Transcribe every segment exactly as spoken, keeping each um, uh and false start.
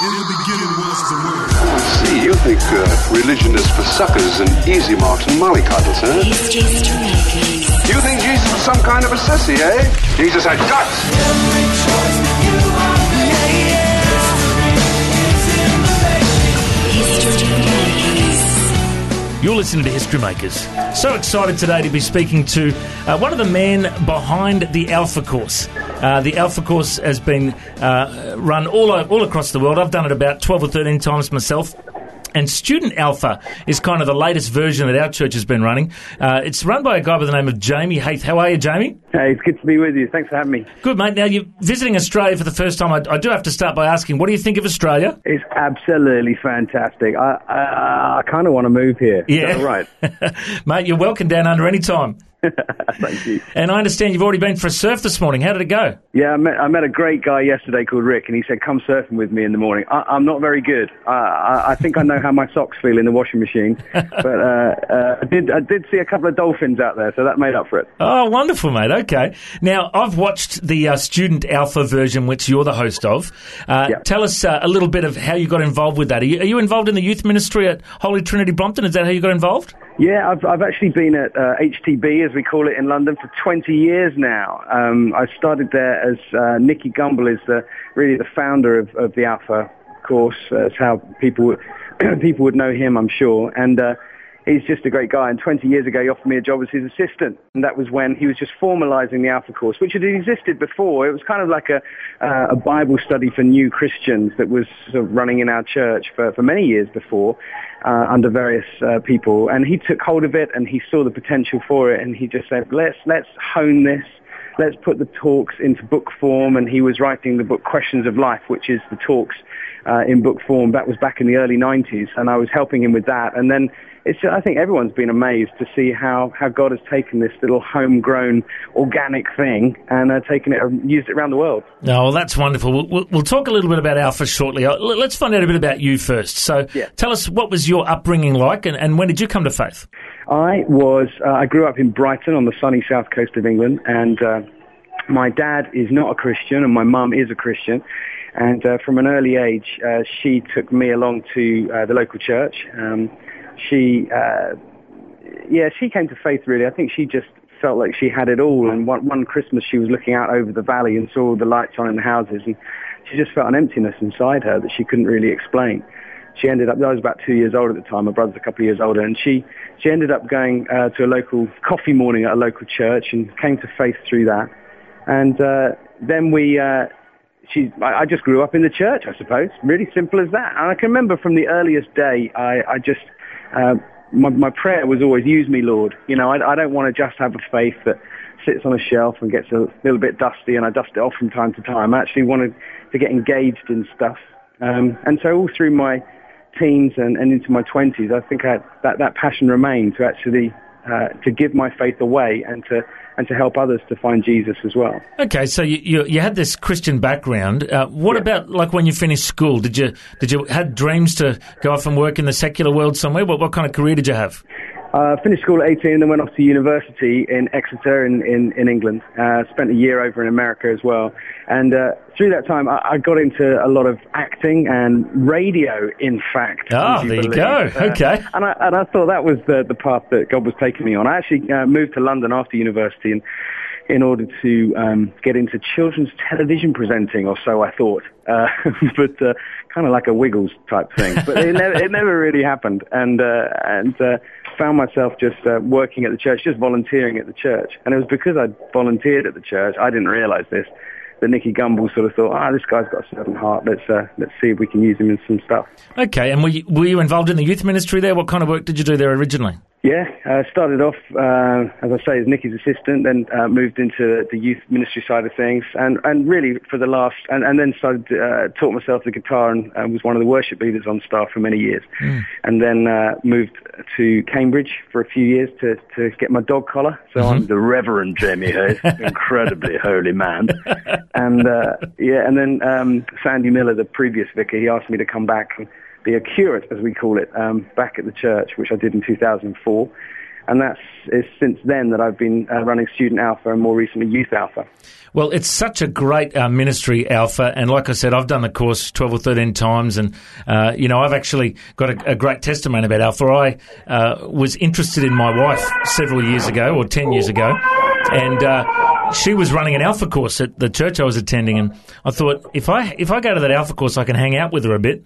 In the beginning was the Word. Oh, I see, you think uh, religion is for suckers and easy marks and mollycoddles, huh? He's just a regular. You think Jesus was some kind of a sissy, eh? Jesus had guts. Every choice that you are made is in the making. History Makers. You're listening to History Makers. So excited today to be speaking to uh, one of the men behind the Alpha Course. Uh, the Alpha Course has been uh, run all all across the world. I've done it about twelve or thirteen times myself. And Student Alpha is kind of the latest version that our church has been running. Uh, it's run by a guy by the name of Jamie Haith. How are you, Jamie? Hey, it's good to be with you. Thanks for having me. Good, mate. Now, you're visiting Australia for the first time. I, I do have to start by asking, what do you think of Australia? It's absolutely fantastic. I, I, I kind of want to move here. Yeah. Is that right? Mate, you're welcome down under any time. Thank you. And I understand you've already been for a surf this morning. How did it go? Yeah, I met, I met a great guy yesterday called Rick, and he said, come surfing with me in the morning. I, I'm not very good. I, I, I think I know how my socks feel in the washing machine. But uh, uh, I did I did see a couple of dolphins out there, so that made up for it. Oh, wonderful, mate. Okay. Now, I've watched the uh, Student Alpha version, which you're the host of. Uh, yeah. Tell us uh, a little bit of how you got involved with that. Are you, are you involved in the youth ministry at Holy Trinity Brompton? Is that how you got involved? Yeah, I've, I've actually been at uh, H T B, as we call it in London, for twenty years now. Um, I started there as uh, Nicky Gumbel is the, really the founder of, of the Alpha Course. Uh, that's how people would, people would know him, I'm sure. And uh, he's just a great guy. And twenty years ago, he offered me a job as his assistant. And that was when he was just formalizing the Alpha Course, which had existed before. It was kind of like a, uh, a Bible study for new Christians that was sort of running in our church for, for many years before. Uh, under various uh, people, and he took hold of it, and he saw the potential for it, and he just said, let's let's hone this, let's put the talks into book form. And he was writing the book Questions of Life, which is the talks uh, in book form. That was back in the early nineties, and I was helping him with that. And then it's I think everyone's been amazed to see how, how God has taken this little homegrown organic thing and uh, taken it and used it around the world. Oh, well, that's wonderful. We'll, we'll talk a little bit about Alpha shortly. Let's find out a bit about you first. So yeah. Tell us, what was your upbringing like, and, and when did you come to faith? I was, uh, I grew up in Brighton on the sunny south coast of England, and uh, my dad is not a Christian and my mum is a Christian. And uh, from an early age, uh, she took me along to uh, the local church. Um, she, uh, yeah, she came to faith really. I think she just felt like she had it all. And one, one Christmas she was looking out over the valley and saw all the lights on in the houses, and she just felt an emptiness inside her that she couldn't really explain. She ended up, I was about two years old at the time, my brother's a couple of years older, and she, she ended up going uh, to a local coffee morning at a local church and came to faith through that. And uh, then we, uh, she, I, I just grew up in the church, I suppose, really simple as that. And I can remember from the earliest day, I, I just, uh, my, my prayer was always, use me, Lord. You know, I, I don't want to just have a faith that sits on a shelf and gets a little bit dusty and I dust it off from time to time. I actually wanted to get engaged in stuff. Um, and so all through my teens and, and into my twenties, I think I, that, that passion remained to actually uh, to give my faith away and to and to help others to find Jesus as well. Okay, so you you, you had this Christian background. Uh, what yeah. about like when you finished school? Did you did you had dreams to go off and work in the secular world somewhere? What what kind of career did you have? I uh, finished school at eighteen and then went off to university in Exeter in, in, in England. Uh, spent a year over in America as well. And uh, through that time, I, I got into a lot of acting and radio, in fact. Oh, you there believe. you go. Uh, okay. And I, and I thought that was the, the path that God was taking me on. I actually uh, moved to London after university in, in order to um, get into children's television presenting, or so I thought. Uh, but uh, kind of like a Wiggles type thing. But it, never, it never really happened. And... Uh, and uh, found myself just uh, working at the church, just volunteering at the church. And it was because I volunteered at the church, I didn't realise this, that Nicky Gumbel sort of thought, ah, oh, this guy's got a certain heart, let's uh, let's see if we can use him in some stuff. Okay, and were you, were you involved in the youth ministry there? What kind of work did you do there originally? Yeah, I uh, started off, uh, as I say, as Nicky's assistant, then uh, moved into the youth ministry side of things, and, and really for the last, and, and then started, uh, taught myself the guitar and uh, was one of the worship leaders on staff for many years. Mm. And then uh, moved to Cambridge for a few years to, to get my dog collar. So mm-hmm. I'm the Reverend Jamie Haith, incredibly holy man. And uh, yeah, and then um, Sandy Miller, the previous vicar, he asked me to come back and be a curate, as we call it, um, back at the church, which I did in two thousand four. and that's it's since then that I've been uh, running Student Alpha and more recently Youth Alpha. Well, it's such a great uh, ministry, Alpha, and like I said, I've done the course twelve or thirteen times, and uh, you know, I've actually got a, a great testimony about Alpha. I uh, was interested in my wife several years ago, or ten years ago, and uh, she was running an Alpha course at the church I was attending, and I thought, if I if I go to that Alpha course, I can hang out with her a bit.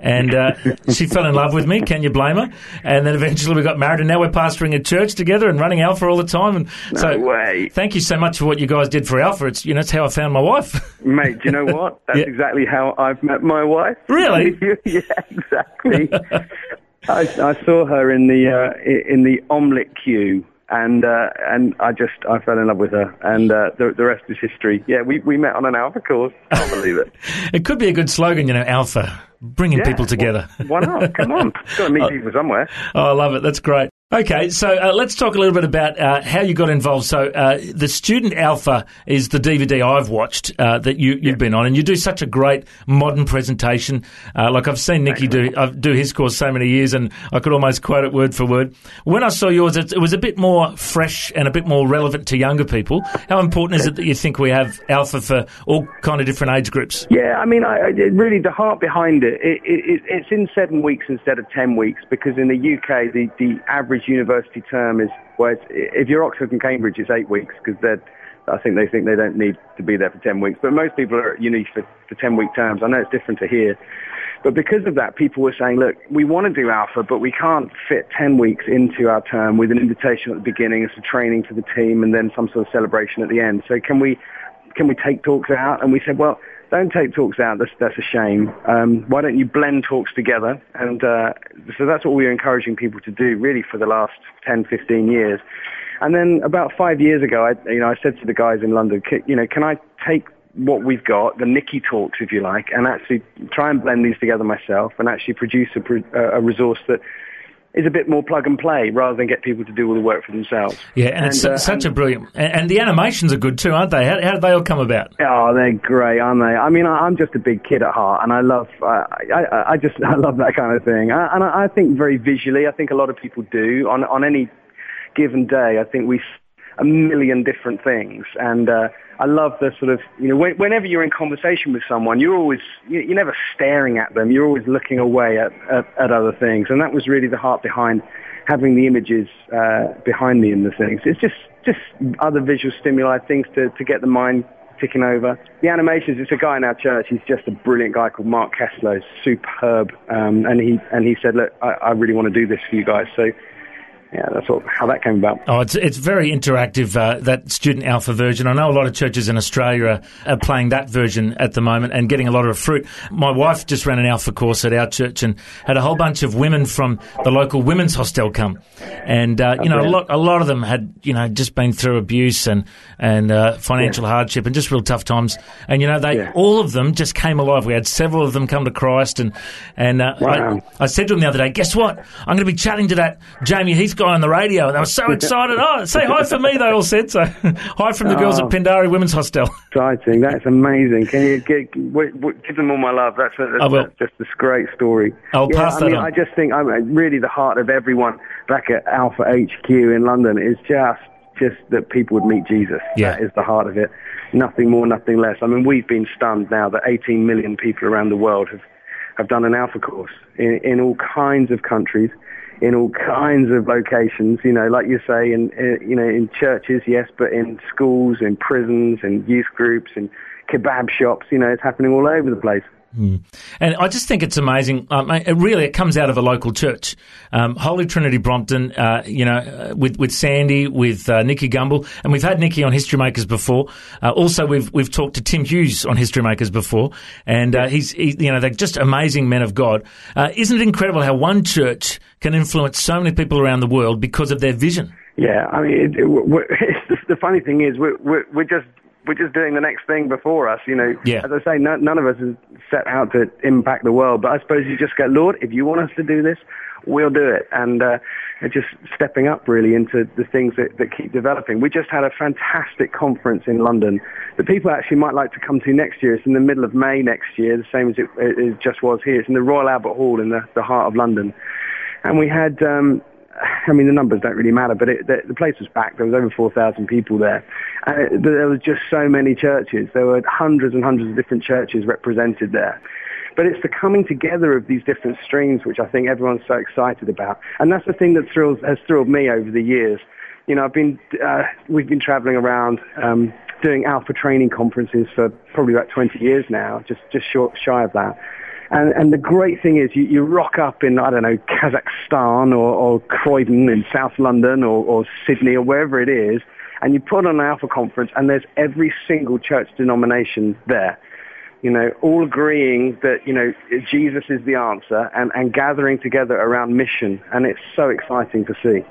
And uh, she fell in love with me. Can you blame her? And then eventually we got married, and now we're pastoring a church together and running Alpha all the time. And no so, way. Thank you so much for what you guys did for Alpha. It's, you know, it's how I found my wife. Mate, do you know what? That's yeah. exactly how I've met my wife. Really? Yeah, exactly. I, I saw her in the uh, in the omelette queue. And uh, and I just I fell in love with her, and uh, the, the rest is history. Yeah, we we met on an Alpha course. I can't believe it. It could be a good slogan, you know, Alpha, bringing yeah, people together. Well, why not? Come on, got to meet people somewhere. Oh, I love it. That's great. Okay, so uh, let's talk a little bit about uh, how you got involved. So uh, the Student Alpha is the D V D I've watched uh, that you, you've yeah. been on, and you do such a great modern presentation. Uh, like I've seen Nicky do uh, do his course so many years, and I could almost quote it word for word. When I saw yours, it, it was a bit more fresh and a bit more relevant to younger people. How important is it that you think we have Alpha for all kind of different age groups? Yeah, I mean, I, it really, the heart behind it, it, it, it's in seven weeks instead of ten weeks, because in the U K, the, the average university term is, well, it's, if you're Oxford and Cambridge, it's eight weeks because they're, I think they think they don't need to be there for ten weeks. But most people are at uni for, for ten-week terms. I know it's different to here. But because of that, people were saying, look, we want to do Alpha, but we can't fit ten weeks into our term with an invitation at the beginning, some training for the team, and then some sort of celebration at the end. So can we can we take talks out? And we said, well, don't take talks out. That's, that's a shame. Um, why don't you blend talks together? And uh, so that's what we were encouraging people to do, really, for the last ten, fifteen years. And then about five years ago, I, you know, I said to the guys in London, can, you know, can I take what we've got, the Nicky talks, if you like, and actually try and blend these together myself and actually produce a, a resource that is a bit more plug and play rather than get people to do all the work for themselves. Yeah, and, and it's uh, such and, a brilliant... And, and the animations are good too, aren't they? How, how did they all come about? Oh, they're great, aren't they? I mean, I, I'm just a big kid at heart, and I love... Uh, I, I just I love that kind of thing. I, and I, I think very visually, I think a lot of people do. On, on any given day, I think we see a million different things. And uh, I love the sort of... You know, when, whenever you're in conversation with someone, you're always... You're never staring at them. You're always looking away at, at, at other things. And that was really the heart behind having the images uh, behind me in the things. It's just, just other visual stimuli, things to, to get the mind ticking over. The animations, it's a guy in our church. He's just a brilliant guy called Mark Kessler. Superb. Um, and he and he said, look, I, I really want to do this for you guys. So... yeah, that's all, how that came about. Oh, it's it's very interactive, uh, that Student Alpha version. I know a lot of churches in Australia are, are playing that version at the moment and getting a lot of fruit. My wife just ran an Alpha course at our church and had a whole bunch of women from the local women's hostel come. And, uh, you know, a lot a lot of them had, you know, just been through abuse and, and uh, financial yeah. hardship and just real tough times. And, you know, they yeah. all of them just came alive. We had several of them come to Christ. And, and uh, wow. I, I said to them the other day, guess what? I'm going to be chatting to that Jamie Haith guy on the radio, and they were so excited. Oh, say hi for me, they all said. So hi from the oh, girls at Pindari Women's Hostel. Exciting. That's amazing. Can you get, w- w- give them all my love? That's, a, that's, that's just this great story. I'll yeah, pass I that mean, on. I just think I'm really the heart of everyone back at Alpha H Q in London is just just that people would meet Jesus. Yeah. That is the heart of it. Nothing more, nothing less. I mean, we've been stunned now that eighteen million people around the world have, have done an Alpha course in, in all kinds of countries, in all kinds of locations, you know, like you say, in, in you know, in churches, yes, but in schools, in prisons, in youth groups, in kebab shops, you know, it's happening all over the place. Mm. And I just think it's amazing. Um, it really, it comes out of a local church, um, Holy Trinity Brompton. Uh, you know, with with Sandy, with uh, Nicky Gumbel, and we've had Nicky on History Makers before. Uh, also, we've we've talked to Tim Hughes on History Makers before, and uh, he's he, you know they're just amazing men of God. Uh, isn't it incredible how one church can influence so many people around the world because of their vision? Yeah, I mean, it, it, we're, the funny thing is, we're we're, we're just. We're just doing the next thing before us, you know. Yeah. As I say, no, none of us is set out to impact the world, but I suppose you just go, Lord, if you want us to do this, we'll do it. And uh, just stepping up, really, into the things that, that keep developing. We just had a fantastic conference in London that people actually might like to come to next year. It's in the middle of May next year, the same as it, it just was here. It's in the Royal Albert Hall in the, the heart of London. And we had... Um, I mean, the numbers don't really matter, but it, the, the place was packed. There was over four thousand people there. And it, there were just so many churches. There were hundreds and hundreds of different churches represented there. But it's the coming together of these different streams, which I think everyone's so excited about. And that's the thing that thrills, has thrilled me over the years. You know, I've been, uh, we've been traveling around um, doing Alpha training conferences for probably about twenty years now, just, just short shy of that. And, and the great thing is you, you rock up in, I don't know, Kazakhstan or, or Croydon in South London or, or Sydney or wherever it is, and you put on an Alpha conference and there's every single church denomination there. You know, all agreeing that, you know, Jesus is the answer and, and gathering together around mission. And it's so exciting to see.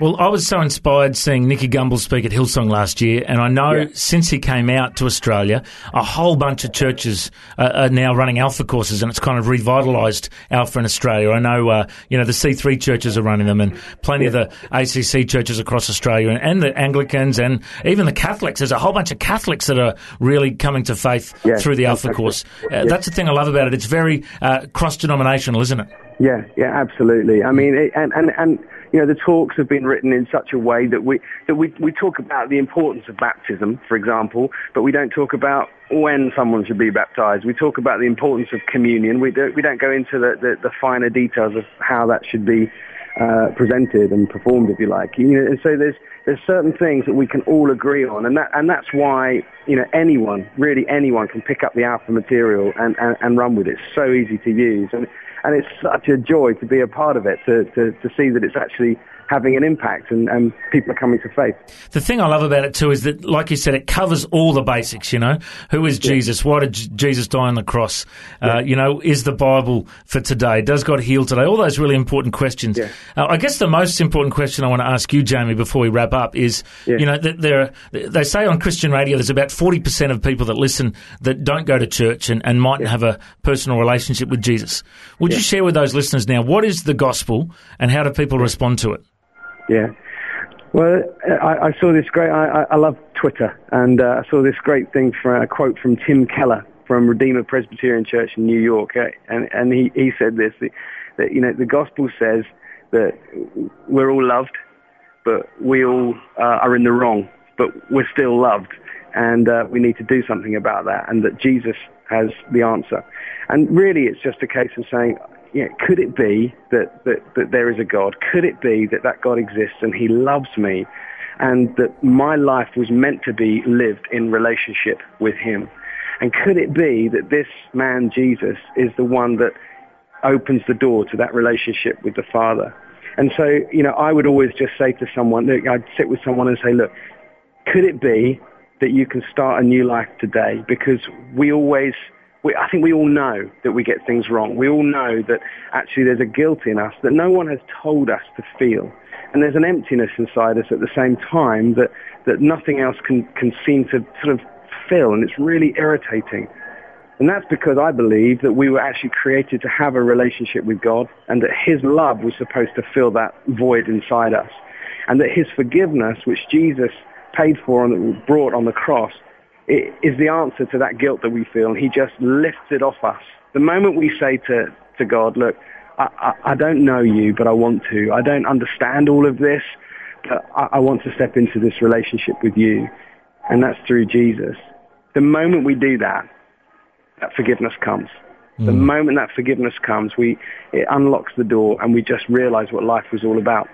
Well, I was so inspired seeing Nicky Gumbel speak at Hillsong last year. And I know yeah. since he came out to Australia, a whole bunch of churches uh, are now running Alpha courses, and it's kind of revitalised Alpha in Australia. I know, uh, you know, the C three churches are running them, and plenty yeah. of the A C C churches across Australia, and, and the Anglicans and even the Catholics. There's a whole bunch of Catholics that are really coming to faith yeah. through the Alpha course. Uh, that's the thing I love about it. It's very uh, cross-denominational, isn't it? Yeah, yeah, absolutely. I mean, it, and, and, and, you know, the talks have been written in such a way that we that we, we talk about the importance of baptism, for example, but we don't talk about when someone should be baptized. We talk about the importance of communion. We don't, we don't go into the, the, the finer details of how that should be uh, presented and performed, if you like. You know, and so there's there's certain things that we can all agree on, and that and that's why, you know, anyone, really anyone, can pick up the Alpha material and, and, and run with it. It's so easy to use, and and it's such a joy to be a part of it, to, to, to see that it's actually having an impact and, and people are coming to faith. The thing I love about it too is that, like you said, it covers all the basics, you know. Who is yeah. Jesus? Why did Jesus die on the cross? Yeah. Uh, you know, is the Bible for today? Does God heal today? All those really important questions. Yeah. Uh, I guess the most important question I want to ask you, Jamie, before we wrap up is, yeah. you know, that there are, they say on Christian radio there's about forty percent of people that listen that don't go to church and, and mightn't yeah. have a personal relationship with Jesus. Would yeah. you share with those listeners now, what is the gospel and how do people respond to it? Yeah. Well, I, I saw this great, I, I love Twitter, and uh, I saw this great thing, from a quote from Tim Keller from Redeemer Presbyterian Church in New York, uh, and, and he, he said this, that, that, you know, the gospel says that we're all loved, but we all uh, are in the wrong, but we're still loved, and uh, we need to do something about that, and that Jesus has the answer. And really it's just a case of saying, yeah, could it be that, that, that there is a God? Could it be that that God exists and he loves me, and that my life was meant to be lived in relationship with him? And could it be that this man, Jesus, is the one that opens the door to that relationship with the Father? And so, you know, I would always just say to someone, look, I'd sit with someone and say, look, could it be that you can start a new life today? Because we always... We, I think we all know that we get things wrong. We all know that actually there's a guilt in us that no one has told us to feel. And there's an emptiness inside us at the same time that, that nothing else can, can seem to sort of fill. And it's really irritating. And that's because I believe that we were actually created to have a relationship with God, and that his love was supposed to fill that void inside us. And that his forgiveness, which Jesus paid for and that was brought on the cross, it is the answer to that guilt that we feel, and he just lifts it off us. The moment we say to, to God, look, I, I, I don't know you, but I want to. I don't understand all of this, but I, I want to step into this relationship with you, and that's through Jesus. The moment we do that, that forgiveness comes. Mm. The moment that forgiveness comes, we it unlocks the door, and we just realize what life was all about.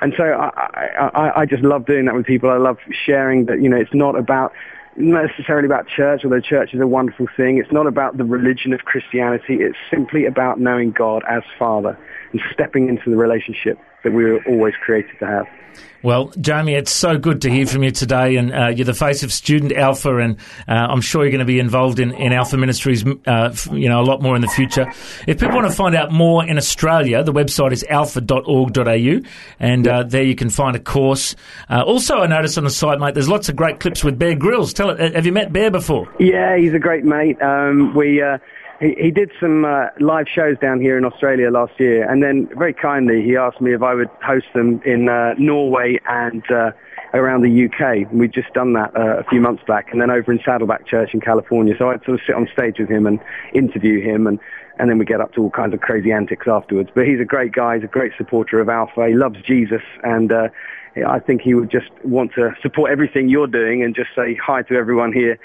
And so I, I, I just love doing that with people. I love sharing that, you know, it's not about... not necessarily about church, although church is a wonderful thing. It's not about the religion of Christianity. It's simply about knowing God as Father and stepping into the relationship that we were always created to have. Well, Jamie, it's so good to hear from you today, and uh, you're the face of Student Alpha, and uh, I'm sure you're going to be involved in, in Alpha Ministries, uh, you know, a lot more in the future. If people want to find out more in Australia, the website is alpha dot org dot a u, and uh, there you can find a course. Uh, also, I noticed on the site, mate, there's lots of great clips with Bear Grylls. Tell it, have you met Bear before? Yeah, he's a great mate. Um, we... Uh, he, he did some uh, live shows down here in Australia last year, and then very kindly he asked me if I would host them in uh, Norway and uh, around the U K. We'd just done that uh, a few months back, and then over in Saddleback Church in California. So I'd sort of sit on stage with him and interview him, and and then we get up to all kinds of crazy antics afterwards. But he's a great guy. He's a great supporter of Alpha. He loves Jesus, and uh, I think he would just want to support everything you're doing and just say hi to everyone here.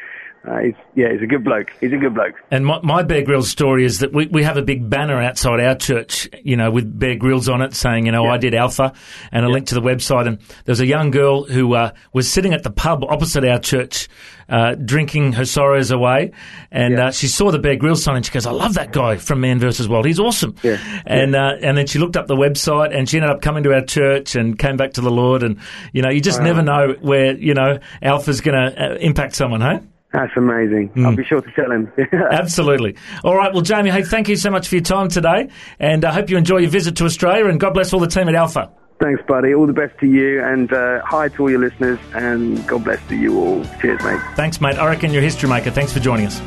Uh, he's, yeah, he's a good bloke. He's a good bloke. And my, my Bear Grylls story is that we, we have a big banner outside our church, you know, with Bear Grylls on it saying, you know, yeah. I did Alpha, and a yeah. link to the website. And there was a young girl who uh, was sitting at the pub opposite our church uh, drinking her sorrows away, and yeah. uh, she saw the Bear Grylls sign and she goes, I love that guy from Man versus. World. He's awesome. Yeah. And yeah. Uh, and then she looked up the website, and she ended up coming to our church and came back to the Lord. And, you know, you just wow. never know where, you know, Alpha's going to uh, impact someone, hey? That's amazing. Mm. I'll be sure to tell him. Absolutely. All right. Well, Jamie, hey, thank you so much for your time today, and I hope you enjoy your visit to Australia, and God bless all the team at Alpha. Thanks, buddy. All the best to you, and uh, hi to all your listeners, and God bless to you all. Cheers, mate. Thanks, mate. I reckon you're a history maker. Thanks for joining us.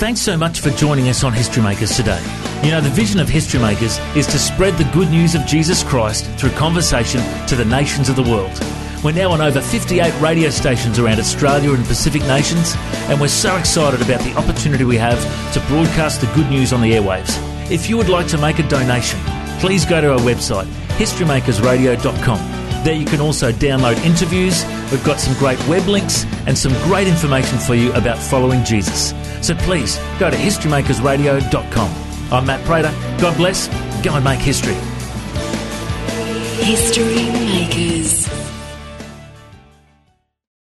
Thanks so much for joining us on History Makers today. You know, the vision of History Makers is to spread the good news of Jesus Christ through conversation to the nations of the world. We're now on over fifty-eight radio stations around Australia and Pacific nations, and we're so excited about the opportunity we have to broadcast the good news on the airwaves. If you would like to make a donation, please go to our website, history makers radio dot com. There you can also download interviews. We've got some great web links and some great information for you about following Jesus. So please go to history makers radio dot com. I'm Matt Prater. God bless. Go and make history. History Makers.